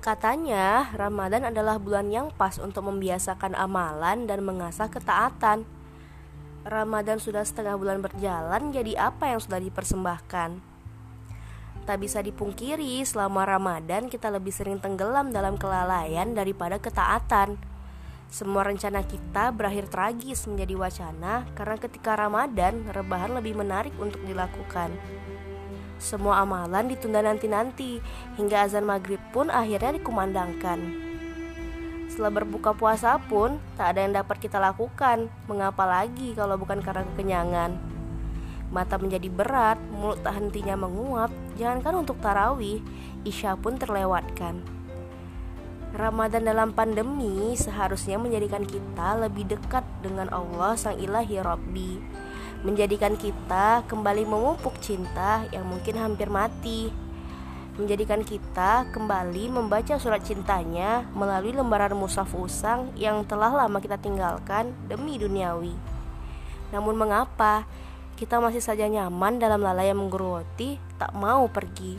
Katanya, Ramadan adalah bulan yang pas untuk membiasakan amalan dan mengasah ketaatan. Ramadan sudah setengah bulan berjalan, jadi apa yang sudah dipersembahkan? Tak bisa dipungkiri, selama Ramadan kita lebih sering tenggelam dalam kelalaian daripada ketaatan. Semua rencana kita berakhir tragis menjadi wacana, karena ketika Ramadan, rebahan lebih menarik untuk dilakukan. Semua amalan ditunda nanti-nanti, hingga azan maghrib pun akhirnya dikumandangkan. Setelah berbuka puasa pun, tak ada yang dapat kita lakukan. Mengapa lagi kalau bukan karena kekenyangan? Mata menjadi berat, mulut tak hentinya menguap. Jangankan untuk tarawih, isya pun terlewatkan. Ramadan dalam pandemi seharusnya menjadikan kita lebih dekat dengan Allah Sang Ilahi Rabbi, menjadikan kita kembali memupuk cinta yang mungkin hampir mati, menjadikan kita kembali membaca surat cintanya melalui lembaran mushaf usang yang telah lama kita tinggalkan demi duniawi. Namun mengapa kita masih saja nyaman dalam lalai yang menggeroti, tak mau pergi?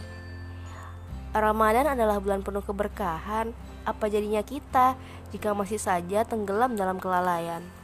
Ramadan adalah bulan penuh keberkahan. Apa jadinya kita jika masih saja tenggelam dalam kelalaian?